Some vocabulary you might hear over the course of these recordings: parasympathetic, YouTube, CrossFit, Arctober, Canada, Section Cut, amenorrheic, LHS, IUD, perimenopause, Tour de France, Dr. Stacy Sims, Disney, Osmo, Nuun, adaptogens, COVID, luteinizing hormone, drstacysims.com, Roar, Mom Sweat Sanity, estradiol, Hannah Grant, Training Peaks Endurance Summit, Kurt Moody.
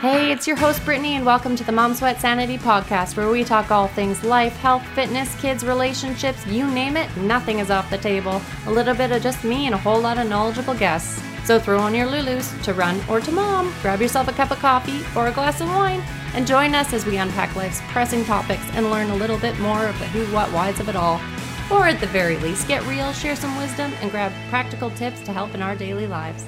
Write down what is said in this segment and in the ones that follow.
Hey, it's your host Brittany, and welcome to the Mom Sweat Sanity podcast, where we talk all things life, health, fitness, kids, relationships, you name it, nothing is off the table. A little bit of just me and a whole lot of knowledgeable guests. So throw on your Lulus to run or to mom, grab yourself a cup of coffee or a glass of wine, and join us as we unpack life's pressing topics and learn a little bit more of the who, what, whys of it all. Or at the very least, get real, share some wisdom, and grab practical tips to help in our daily lives.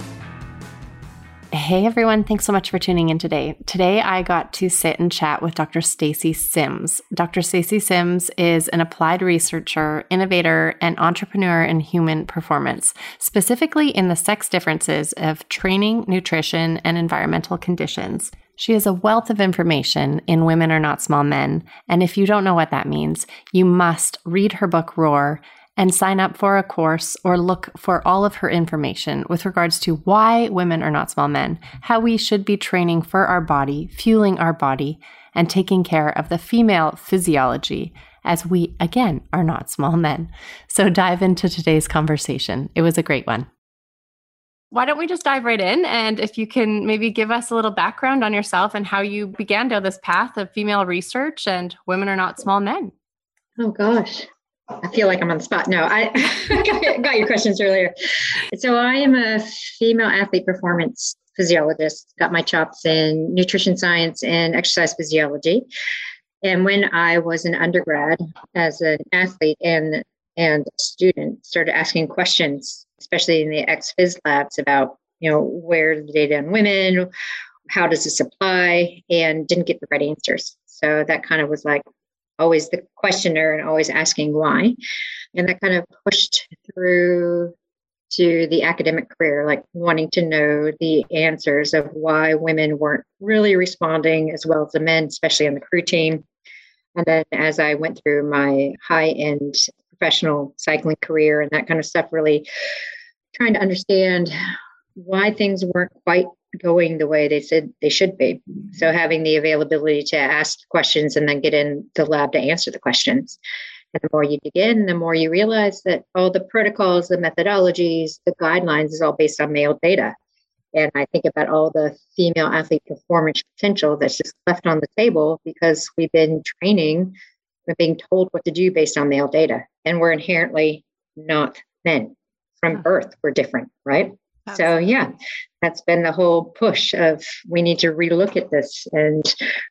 Hey everyone, thanks so much for tuning in today. Today I got to sit and chat with Dr. Stacy Sims. Dr. Stacy Sims is an applied researcher, innovator, and entrepreneur in human performance, specifically in the sex differences of training, nutrition, and environmental conditions. She is a wealth of information in Women Are Not Small Men, and if you don't know what that means, you must read her book, Roar, and sign up for a course or look for all of her information with regards to why women are not small men, how we should be training for our body, fueling our body, and taking care of the female physiology as we, again, are not small men. So dive into today's conversation. It was a great one. Why don't we just dive right in? And if you can maybe give us a little background on yourself and how you began down this path of female research and Women Are Not Small Men. Oh, gosh. I feel like I'm on the spot. No, I got your questions earlier. So I am a female athlete performance physiologist, got my chops in nutrition science and exercise physiology. And when I was an undergrad as an athlete and student, started asking questions, especially in the ex-phys labs about, where's the data on women, how does this apply, and didn't get the right answers. So that kind of was like always the questioner and always asking why. And that kind of pushed through to the academic career, like wanting to know the answers of why women weren't really responding as well as the men, especially on the crew team. And then as I went through my high-end professional cycling career and that kind of stuff, really trying to understand why things weren't quite going the way they said they should be. So having the availability to ask questions and then get in the lab to answer the questions. And the more you dig in, the more you realize that all the protocols, the methodologies, the guidelines is all based on male data. And I think about all the female athlete performance potential that's just left on the table because we've been training, we're being told what to do based on male data. And we're inherently not men. From birth, we're different, right? Absolutely. So yeah, that's been the whole push of we need to relook at this and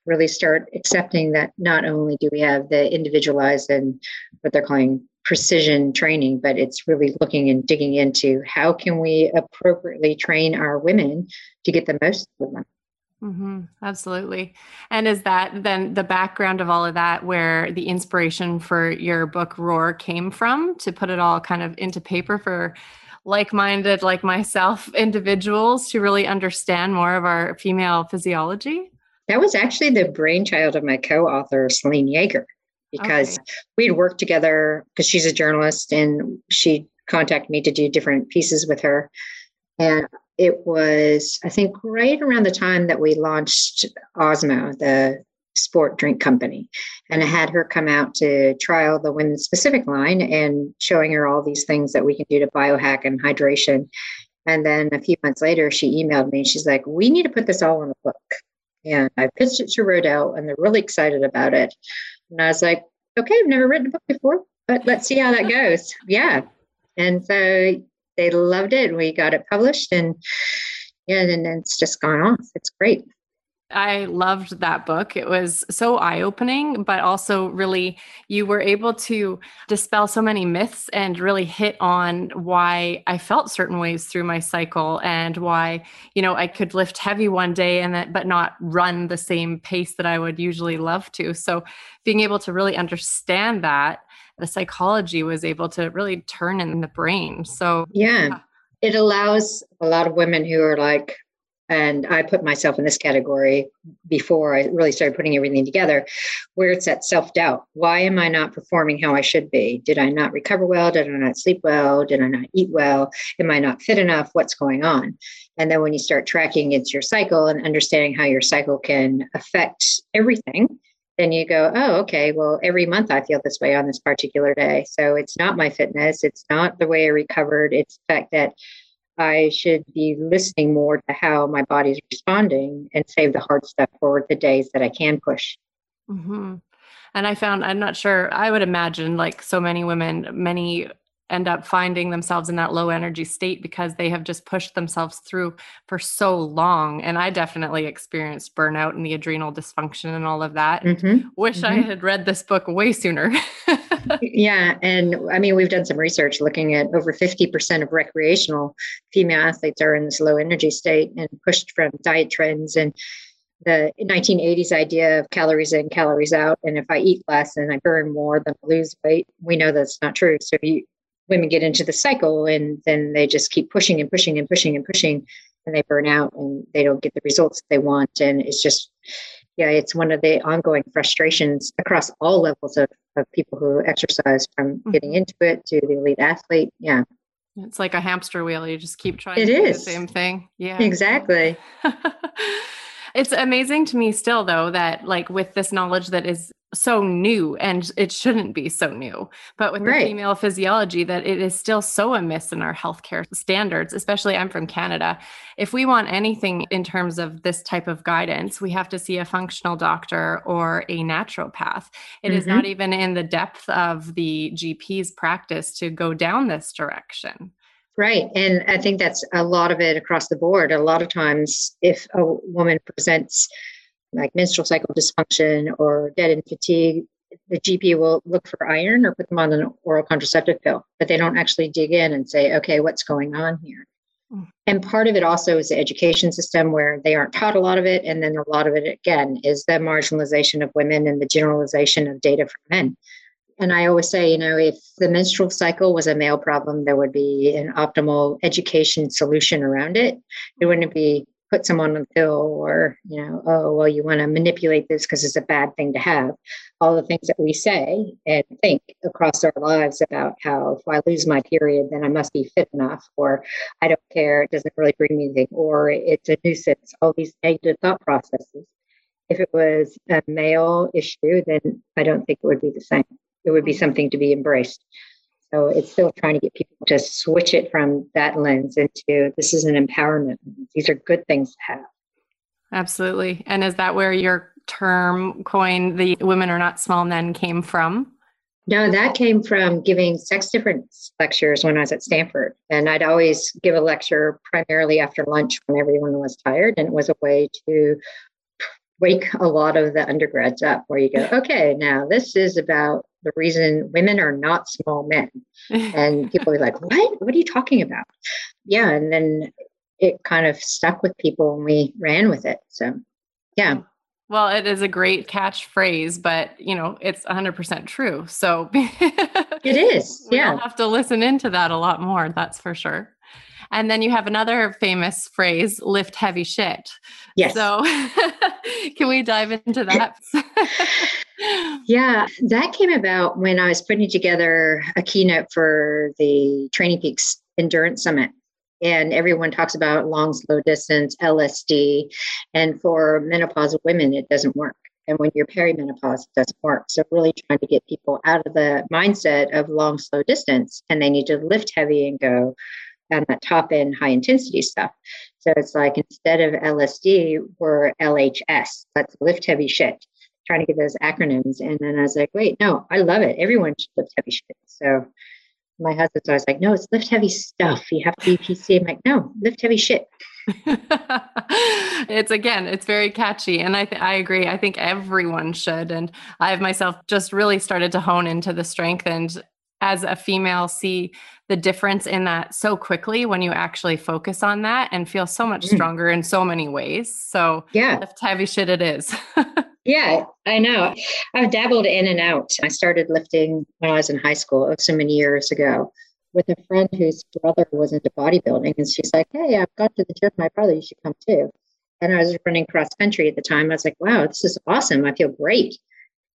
really start accepting that not only do we have the individualized and what they're calling precision training, but it's really looking and digging into how can we appropriately train our women to get the most of them. Mm-hmm. Absolutely. And is that then the background of all of that where the inspiration for your book Roar came from, to put it all kind of into paper for like-minded, like myself, individuals to really understand more of our female physiology? That was actually the brainchild of my co-author, Selene Yeager, because we'd worked together because she's a journalist and she contacted me to do different pieces with her. And it was, I think, right around the time that we launched Osmo, the sport drink company. And I had her come out to trial the women's specific line and showing her all these things that we can do to biohack and hydration. And then a few months later, she emailed me and she's like, we need to put this all in a book. And I pitched it to Rodale and they're really excited about it. And I was like, okay, I've never written a book before, but let's see how that goes. Yeah. And so they loved it. We got it published and then it's just gone off. It's great. I loved that book. It was so eye-opening, but also really you were able to dispel so many myths and really hit on why I felt certain ways through my cycle and why, I could lift heavy one day and but not run the same pace that I would usually love to. So being able to really understand that, the psychology was able to really turn in the brain. So yeah. It allows a lot of women who are like, and I put myself in this category before I really started putting everything together, where it's that self-doubt. Why am I not performing how I should be? Did I not recover well? Did I not sleep well? Did I not eat well? Am I not fit enough? What's going on? And then when you start tracking, it's your cycle and understanding how your cycle can affect everything. Then you go, oh, okay, well, every month I feel this way on this particular day. So it's not my fitness. It's not the way I recovered. It's the fact that I should be listening more to how my body's responding and save the hard stuff for the days that I can push. Mm-hmm. And I found, I'm not sure, I would imagine like so many women, many end up finding themselves in that low energy state because they have just pushed themselves through for so long. And I definitely experienced burnout and the adrenal dysfunction and all of that. Mm-hmm. Wish I had read this book way sooner. Yeah. And I mean, we've done some research looking at over 50% of recreational female athletes are in this low energy state and pushed from diet trends and the 1980s idea of calories in, calories out. And if I eat less and I burn more, then I lose weight. We know that's not true. So women get into the cycle and then they just keep pushing and pushing and pushing and pushing, and they burn out and they don't get the results they want. And it's just, yeah, it's one of the ongoing frustrations across all levels of people who exercise, from getting into it to the elite athlete. Yeah. It's like a hamster wheel. You just keep trying to do the same thing. Yeah, exactly. It's amazing to me still, though, that like with this knowledge that is so new, and it shouldn't be so new, but with the female physiology, that it is still so amiss in our healthcare standards, especially I'm from Canada. If we want anything in terms of this type of guidance, we have to see a functional doctor or a naturopath. It is not even in the depth of the GP's practice to go down this direction. Right. And I think that's a lot of it across the board. A lot of times if a woman presents like menstrual cycle dysfunction or dead and fatigue, the GP will look for iron or put them on an oral contraceptive pill, but they don't actually dig in and say, okay, what's going on here? And part of it also is the education system where they aren't taught a lot of it. And then a lot of it, again, is the marginalization of women and the generalization of data for men. And I always say, you know, if the menstrual cycle was a male problem, there would be an optimal education solution around it. It wouldn't be put someone on the pill or, you know, oh, well, you want to manipulate this because it's a bad thing to have. All the things that we say and think across our lives about how if I lose my period, then I must be fit enough, or I don't care, it doesn't really bring me anything, or it's a nuisance, all these negative thought processes. If it was a male issue, then I don't think it would be the same. It would be something to be embraced. So it's still trying to get people to switch it from that lens into this is an empowerment. These are good things to have. Absolutely. And is that where your term coined, the women are not small men, came from? No, that came from giving sex difference lectures when I was at Stanford. And I'd always give a lecture primarily after lunch when everyone was tired. And it was a way to wake a lot of the undergrads up where you go, okay, now this is about the reason women are not small men. And people are like, what? What are you talking about? Yeah. And then it kind of stuck with people and we ran with it. So, yeah. Well, it is a great catchphrase, but you know, it's 100% true. So it is. Yeah. We'll have to listen into that a lot more. That's for sure. And then you have another famous phrase, lift heavy shit. Yes. So can we dive into that? Yeah, that came about when I was putting together a keynote for the Training Peaks Endurance Summit. And everyone talks about long, slow distance, LSD. And for menopausal women, it doesn't work. And when you're perimenopause, it doesn't work. So really trying to get people out of the mindset of long, slow distance, and they need to lift heavy and go on that top end high intensity stuff. So it's like, instead of LSD, we're LHS. Let's lift heavy shit. Trying to get those acronyms. And then I was like, wait, no, I love it. Everyone should lift heavy shit. So my husband's always like, no, it's lift heavy stuff. You have to be PC. I'm like, no, lift heavy shit. It's very catchy. And I agree. I think everyone should. And I've myself just really started to hone into the strength, and as a female, see the difference in that so quickly when you actually focus on that and feel so much stronger in so many ways. So yeah, lift heavy shit it is. Yeah, I know. I've dabbled in and out. I started lifting when I was in high school so many years ago with a friend whose brother was into bodybuilding. And she's like, hey, I've got to the gym, my brother, you should come too. And I was running cross country at the time. I was like, wow, this is awesome. I feel great.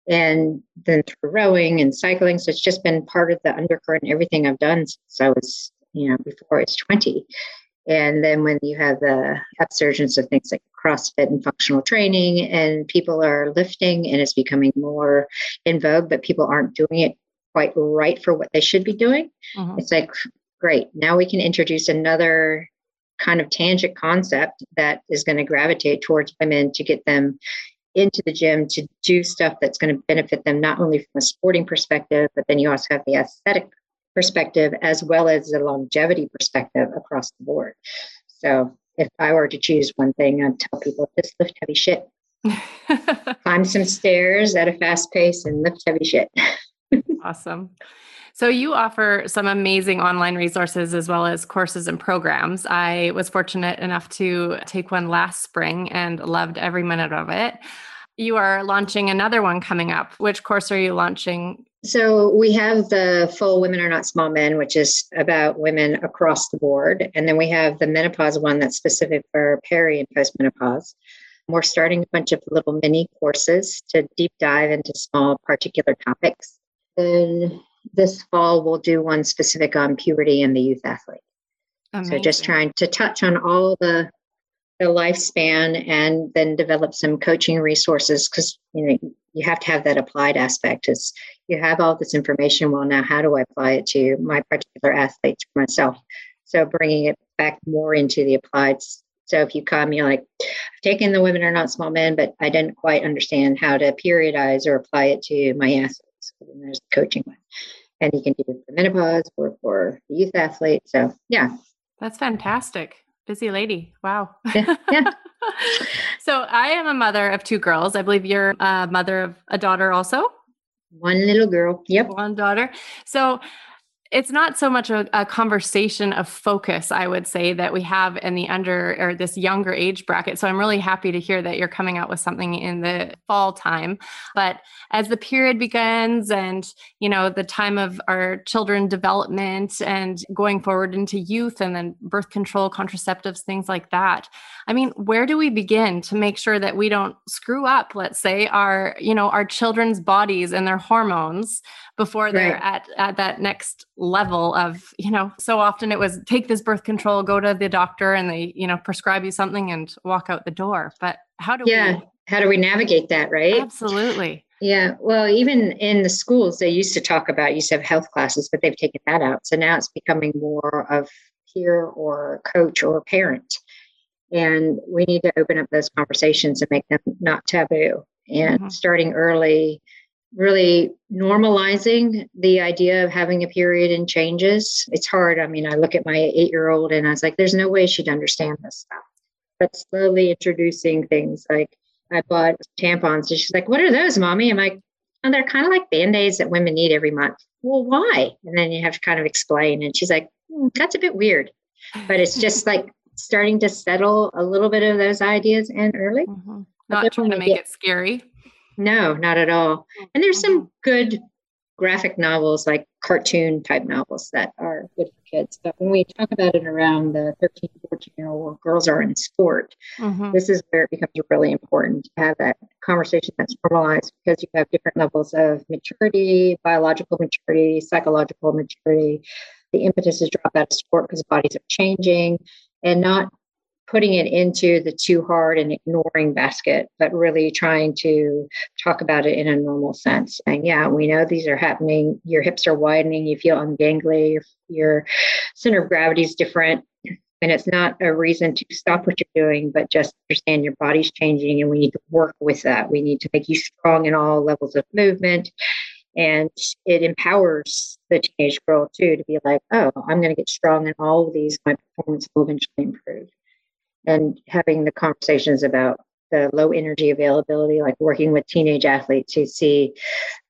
And then through rowing and cycling. So it's just been part of the undercurrent, everything I've done since I was, you know, before I was 20. And then when you have the upsurgence of things like CrossFit and functional training, and people are lifting and it's becoming more in vogue, but people aren't doing it quite right for what they should be doing. It's like, great. Now we can introduce another kind of tangent concept that is going to gravitate towards women to get them into the gym to do stuff that's going to benefit them, not only from a sporting perspective, but then you also have the aesthetic perspective as well as the longevity perspective across the board. So if I were to choose one thing, I'd tell people, just lift heavy shit. Climb some stairs at a fast pace and lift heavy shit. Awesome. So you offer some amazing online resources as well as courses and programs. I was fortunate enough to take one last spring and loved every minute of it. You are launching another one coming up. Which course are you launching? So we have the full Women Are Not Small Men, which is about women across the board. And then we have the menopause one that's specific for peri and postmenopause. We're starting a bunch of little mini courses to deep dive into small particular topics. Then this fall, we'll do one specific on puberty and the youth athlete. Amazing. So just trying to touch on all the lifespan and then develop some coaching resources, because you know you have to have that applied aspect. Is you have all this information, well, now how do I apply it to my particular athletes for myself? So bringing it back more into the applied. So if you come, you're like, I've taken the Women Are Not Small Men, but I didn't quite understand how to periodize or apply it to my athletes. And there's the coaching one. And you can do it for menopause or for the youth athlete. So yeah. That's fantastic. Busy lady. Wow. Yeah. So I am a mother of two girls. I believe you're a mother of a daughter also. One little girl. Yep. One daughter. So it's not so much a conversation of focus, I would say, that we have in the this younger age bracket. So I'm really happy to hear that you're coming out with something in the fall time. But as the period begins and, you know, the time of our children development and going forward into youth and then birth control, contraceptives, things like that. I mean, where do we begin to make sure that we don't screw up, let's say, our, you know, our children's bodies and their hormones before they're at that next level of, you know, so often it was take this birth control, go to the doctor and they, you know, prescribe you something and walk out the door. But how do we navigate that? Right. Absolutely. Yeah. Well, even in the schools, they used to talk about use of health classes, but they've taken that out. So now it's becoming more of peer or coach or parent. And we need to open up those conversations and make them not taboo and starting early, really normalizing the idea of having a period and changes. It's hard. I mean, I look at my 8-year-old and I was like, there's no way she'd understand this stuff. But slowly introducing things like I bought tampons. And she's like, what are those, mommy? I'm like, oh, they're kind of like Band-Aids that women need every month. Well, why? And then you have to kind of explain. And she's like, that's a bit weird. But it's just like starting to settle a little bit of those ideas in early. Mm-hmm. Not trying to make it scary. No, not at all. And there's some good graphic novels, like cartoon type novels that are good for kids. But when we talk about it around the 13, 14-year-old where girls are in sport, this is where it becomes really important to have that conversation that's normalized, because you have different levels of maturity, biological maturity, psychological maturity, the impetus to drop out of sport because bodies are changing, and not putting it into the too hard and ignoring basket, but really trying to talk about it in a normal sense. And yeah, we know these are happening. Your hips are widening. You feel ungangly. Your center of gravity is different. And it's not a reason to stop what you're doing, but just understand your body's changing and we need to work with that. We need to make you strong in all levels of movement. And it empowers the teenage girl too, to be like, oh, I'm going to get strong in all of these. My performance will eventually improve. And having the conversations about the low energy availability, like working with teenage athletes who see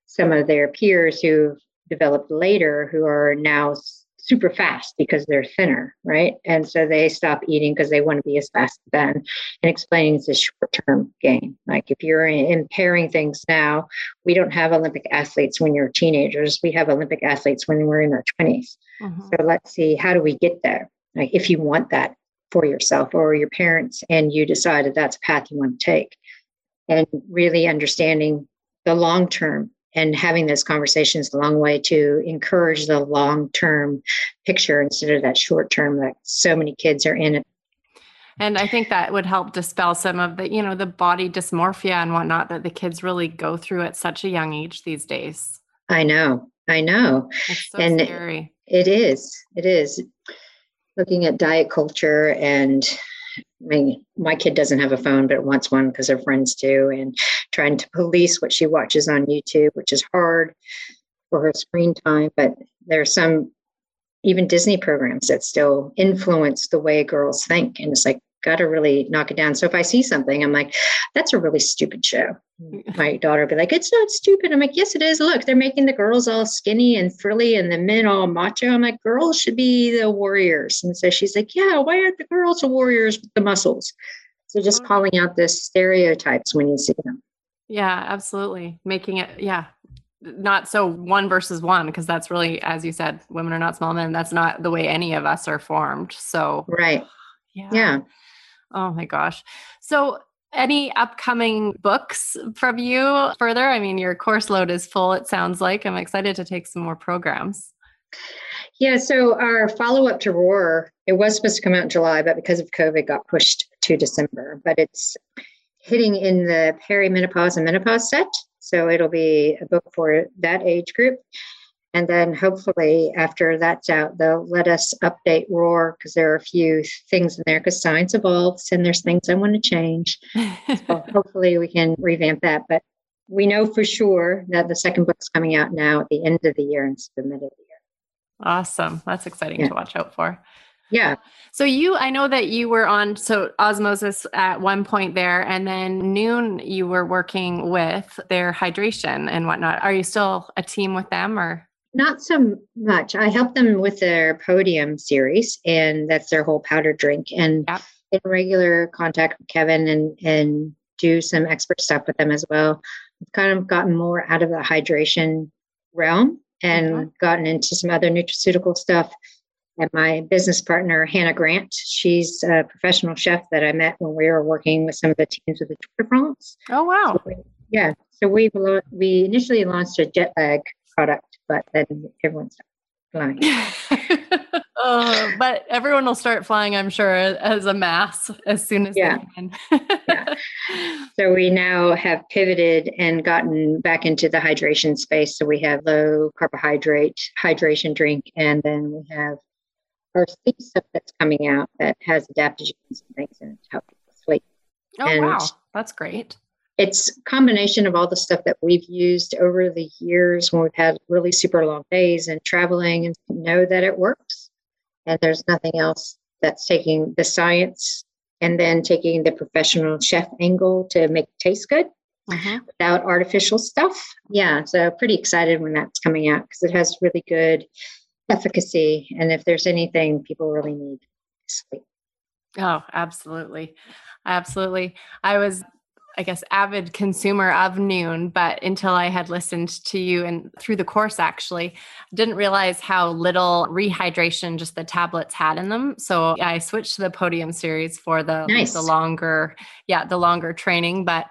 some of their peers who developed later, who are now super fast because they're thinner, right? And so they stop eating because they want to be as fast as them, and explaining it's a short-term gain. Like if you're impairing things now, we don't have Olympic athletes when you're teenagers. We have Olympic athletes when we're in our 20s. So let's see, how do we get there? Like if you want that for yourself or your parents, and you decided that's a path you want to take, and really understanding the long term and having those conversations along the way to encourage the long term picture instead of that short term that so many kids are in it. And I think that would help dispel some of the, you know, the body dysmorphia and whatnot that the kids really go through at such a young age these days. I know. I know. It's so scary. It is. Looking at diet culture, and I mean, my kid doesn't have a phone, but wants one because her friends do, and trying to police what she watches on YouTube, which is hard for her screen time. But there are some, even Disney programs that still influence the way girls think. And it's like, got to really knock it down. So if I see something, I'm like, that's a really stupid show. My daughter will be like, it's not stupid. I'm like, yes, it is. Look, they're making the girls all skinny and frilly and the men all macho. I'm like, girls should be the warriors. And so she's like, yeah, why aren't the girls the warriors with the muscles? So just calling out the stereotypes when you see them. Yeah, absolutely. Making it, yeah. Not so one versus one, because that's really, as you said, women are not small men. That's not the way any of us are formed. So, right. Yeah. Oh my gosh. So any upcoming books from you further? I mean, your course load is full, it sounds like. I'm excited to take some more programs. Yeah. So our follow-up to Roar, it was supposed to come out in July, but because of COVID got pushed to December, but it's hitting in the perimenopause and menopause set. So it'll be a book for that age group. And then hopefully after that's out, they'll let us update Roar, because there are a few things in there because science evolves and there's things I want to change. So hopefully we can revamp that. But we know for sure that the second book's coming out now at the end of the year instead of the middle of the year. Awesome. That's exciting to watch out for. Yeah. So I know that you were on Osmosis at one point there, and then Nuun you were working with their hydration and whatnot. Are you still a team with them or? Not so much. I helped them with their podium series, and that's their whole powder drink, and in regular contact with Kevin and do some expert stuff with them as well. I've kind of gotten more out of the hydration realm and gotten into some other nutraceutical stuff. And my business partner, Hannah Grant, she's a professional chef that I met when we were working with some of the teams with the Tour de France. Oh, wow. So we initially launched a jet lag product, but then everyone started flying. But everyone will start flying, I'm sure, as a mass as soon as they can. So we now have pivoted and gotten back into the hydration space. So we have low carbohydrate hydration drink, and then we have our sleep stuff that's coming out that has adaptogens and things in it to help people sleep. Oh, and wow. That's great. It's a combination of all the stuff that we've used over the years when we've had really super long days and traveling, and know that it works. And there's nothing else that's taking the science and then taking the professional chef angle to make it taste good without artificial stuff. Yeah. So pretty excited when that's coming out, because it has really good efficacy. And if there's anything people really need, sleep. Oh, absolutely. Absolutely. I was, I guess, avid consumer of Nuun, but until I had listened to you and through the course, actually didn't realize how little rehydration just the tablets had in them. So I switched to the podium series for the longer training, but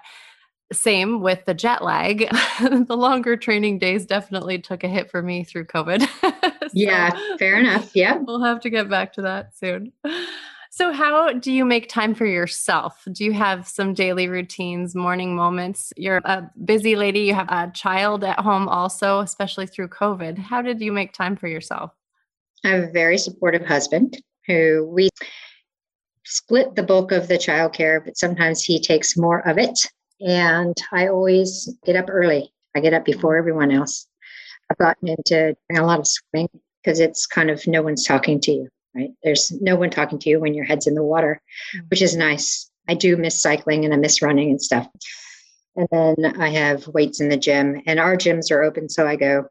same with the jet lag. The longer training days definitely took a hit for me through COVID. So yeah, fair enough. Yeah. We'll have to get back to that soon. So how do you make time for yourself? Do you have some daily routines, morning moments? You're a busy lady. You have a child at home also, especially through COVID. How did you make time for yourself? I have a very supportive husband who we split the bulk of the childcare, but sometimes he takes more of it. And I always get up early. I get up before everyone else. I've gotten into doing a lot of swimming because it's kind of no one's talking to you. Right? There's no one talking to you when your head's in the water, which is nice. I do miss cycling and I miss running and stuff. And then I have weights in the gym, and our gyms are open. So I go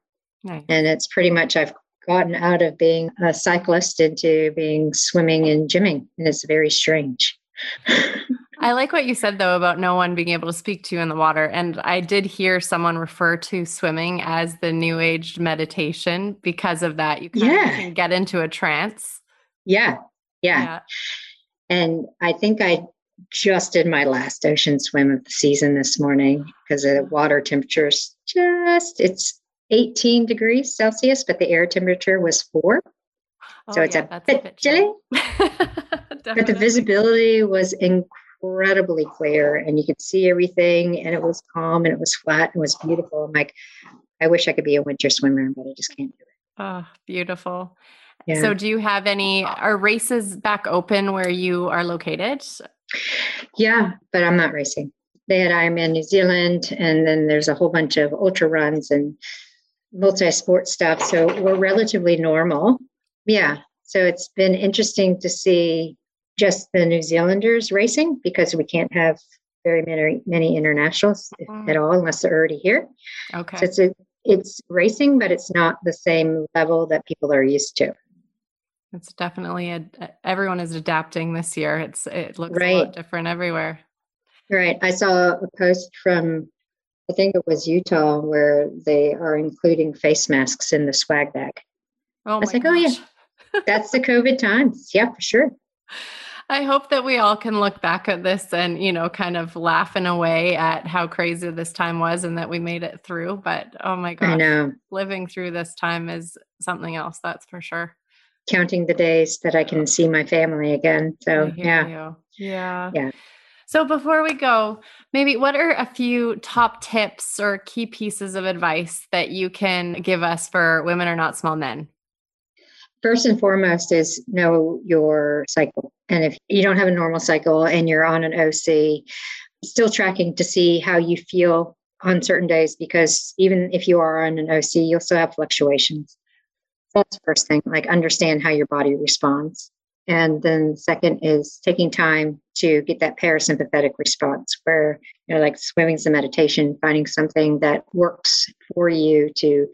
and it's pretty much, I've gotten out of being a cyclist into being swimming and gymming. And it's very strange. I like what you said though, about no one being able to speak to you in the water. And I did hear someone refer to swimming as the new age meditation because of that. You can get into a trance. Yeah. And I think I just did my last ocean swim of the season this morning, because the water temperature is it's 18 degrees Celsius, but the air temperature was 4. Oh, so it's a bit chilly. But the visibility was incredibly clear, and you could see everything, and it was calm and it was flat and it was beautiful. I'm like, I wish I could be a winter swimmer, but I just can't do it. Oh, beautiful. Yeah. So do you have any, are races back open where you are located? Yeah, but I'm not racing. They had Ironman New Zealand, and then there's a whole bunch of ultra runs and multi-sport stuff. So we're relatively normal. Yeah. So it's been interesting to see just the New Zealanders racing, because we can't have very many internationals at all, unless they're already here. Okay. So it's racing, but it's not the same level that people are used to. It's definitely everyone is adapting this year. It looks a lot different everywhere. Right. I saw a post from, I think it was Utah, where they are including face masks in the swag bag. Oh, I was like, gosh. Oh yeah, that's the COVID times. Yeah, for sure. I hope that we all can look back at this and, you know, kind of laugh in a way at how crazy this time was and that we made it through. But oh my gosh, I know. Living through this time is something else. That's for sure. Counting the days that I can see my family again. So yeah. Yeah. Yeah. So before we go, maybe what are a few top tips or key pieces of advice that you can give us for Women Are Not Small Men? First and foremost is know your cycle. And if you don't have a normal cycle and you're on an OC, still tracking to see how you feel on certain days, because even if you are on an OC, you'll still have fluctuations. That's the first thing, like understand how your body responds. And then second is taking time to get that parasympathetic response where, you know, like swimming's a meditation, finding something that works for you to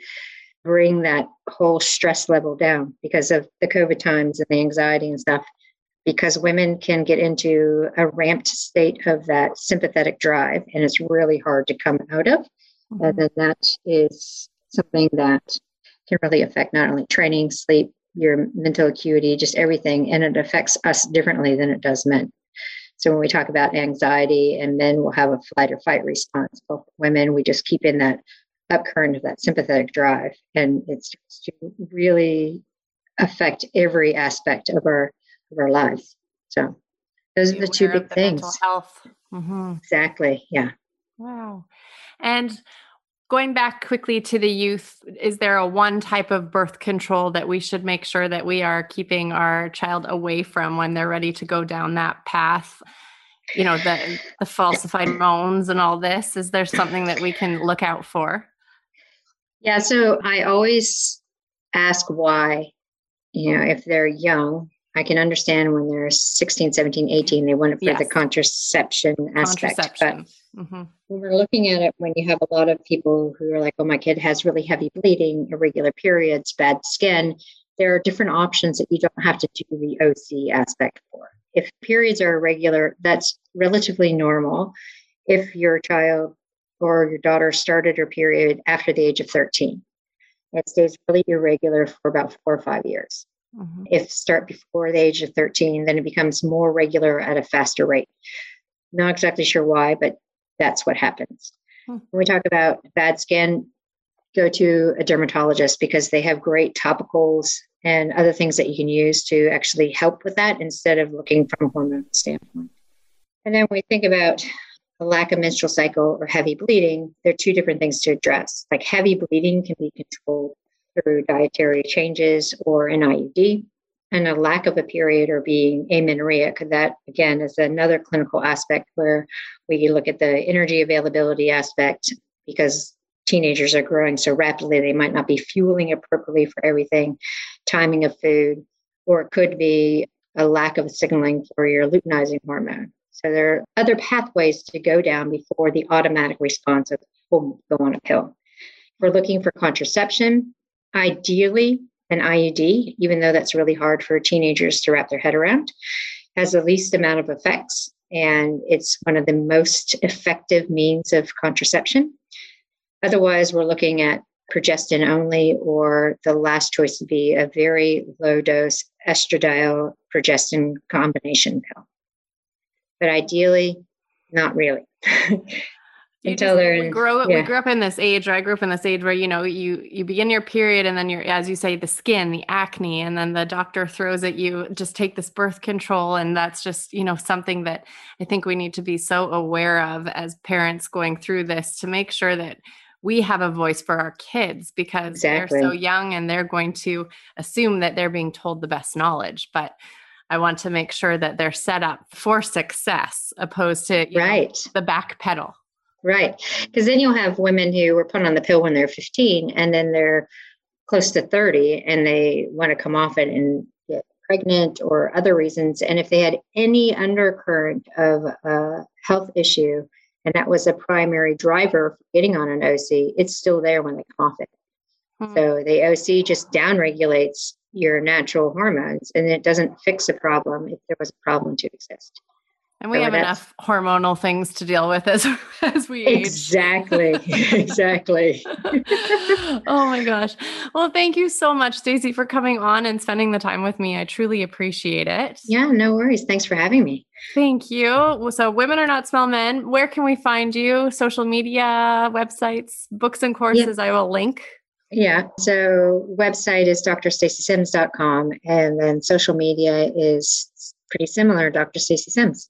bring that whole stress level down because of the COVID times and the anxiety and stuff, because women can get into a ramped state of that sympathetic drive, and it's really hard to come out of. Mm-hmm. And then that is something that can really affect not only training, sleep, your mental acuity, just everything. And it affects us differently than it does men. So when we talk about anxiety, and men will have a flight or fight response, but women, we just keep in that upcurrent of that sympathetic drive. And it's to really affect every aspect of our lives. So those are the two big things. Mental health. Mm-hmm. Exactly. Yeah. Wow. And going back quickly to the youth, is there a one type of birth control that we should make sure that we are keeping our child away from when they're ready to go down that path? You know, the falsified hormones and all this. Is there something that we can look out for? Yeah. So I always ask why, you know, if they're young, I can understand when they're 16, 17, 18, they want it for the contraception aspect. But when we're looking at it, when you have a lot of people who are like, oh, my kid has really heavy bleeding, irregular periods, bad skin, there are different options that you don't have to do the OC aspect for. If periods are irregular, that's relatively normal. If your child or your daughter started her period after the age of 13, it stays really irregular for about 4 or 5 years. Mm-hmm. If start before the age of 13, then it becomes more regular at a faster rate. Not exactly sure why, but that's what happens. Mm-hmm. When we talk about bad skin, go to a dermatologist, because they have great topicals and other things that you can use to actually help with that instead of looking from a hormone standpoint. And then when we think about a lack of menstrual cycle or heavy bleeding, they're two different things to address. Like heavy bleeding can be controlled through dietary changes or an IUD, and a lack of a period or being amenorrheic. That again is another clinical aspect where we look at the energy availability aspect, because teenagers are growing so rapidly, they might not be fueling appropriately for everything, timing of food, or it could be a lack of signaling for your luteinizing hormone. So there are other pathways to go down before the automatic response of, oh, go on a pill. We're looking for contraception. Ideally, an IUD, even though that's really hard for teenagers to wrap their head around, has the least amount of effects, and it's one of the most effective means of contraception. Otherwise, we're looking at progestin only, or the last choice would be a very low-dose estradiol progestin combination pill. But ideally, not really. We grew up in this age, or I grew up in this age where, you know, you begin your period and then you're, as you say, the skin, the acne, and then the doctor throws at you, just take this birth control. And that's just, you know, something that I think we need to be so aware of as parents going through this, to make sure that we have a voice for our kids because they're so young and they're going to assume that they're being told the best knowledge. But I want to make sure that they're set up for success opposed to the back pedal. Right. Because then you'll have women who were put on the pill when they're 15 and then they're close to 30 and they want to come off it and get pregnant or other reasons. And if they had any undercurrent of a health issue, and that was a primary driver for getting on an OC, it's still there when they come off it. Mm-hmm. So the OC just downregulates your natural hormones and it doesn't fix a problem if there was a problem to exist. And we have enough hormonal things to deal with as we age. Exactly. Oh my gosh. Well, thank you so much, Stacy, for coming on and spending the time with me. I truly appreciate it. Yeah, no worries. Thanks for having me. Thank you. So Women Are Not Small Men, where can we find you? Social media, websites, books and courses, I will link. Yeah. So website is drstacysims.com and then social media is pretty similar, Dr. Stacy Sims.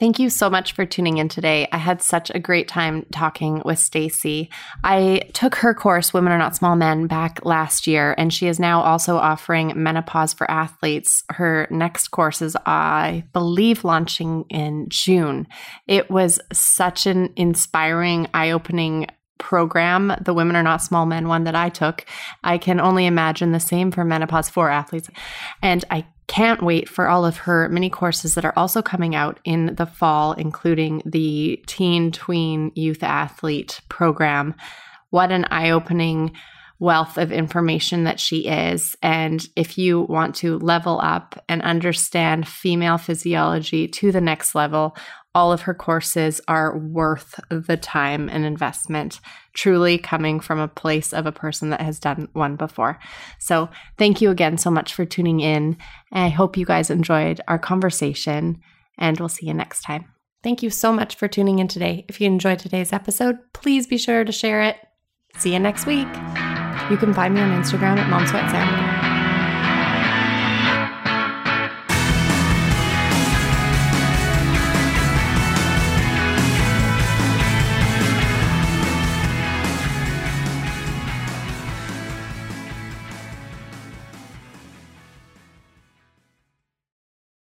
Thank you so much for tuning in today. I had such a great time talking with Stacy. I took her course, Women Are Not Small Men, back last year, and she is now also offering Menopause for Athletes. Her next course is, I believe, launching in June. It was such an inspiring, eye-opening program, the Women Are Not Small Men one that I took. I can only imagine the same for Menopause for Athletes. And I can't wait for all of her mini courses that are also coming out in the fall, including the Teen Tween Youth Athlete program. What an eye-opening wealth of information that she is. And if you want to level up and understand female physiology to the next level, all of her courses are worth the time and investment, truly coming from a place of a person that has done one before. So thank you again so much for tuning in. I hope you guys enjoyed our conversation and we'll see you next time. Thank you so much for tuning in today. If you enjoyed today's episode, please be sure to share it. See you next week. You can find me on Instagram at Mom Sweat Sanity.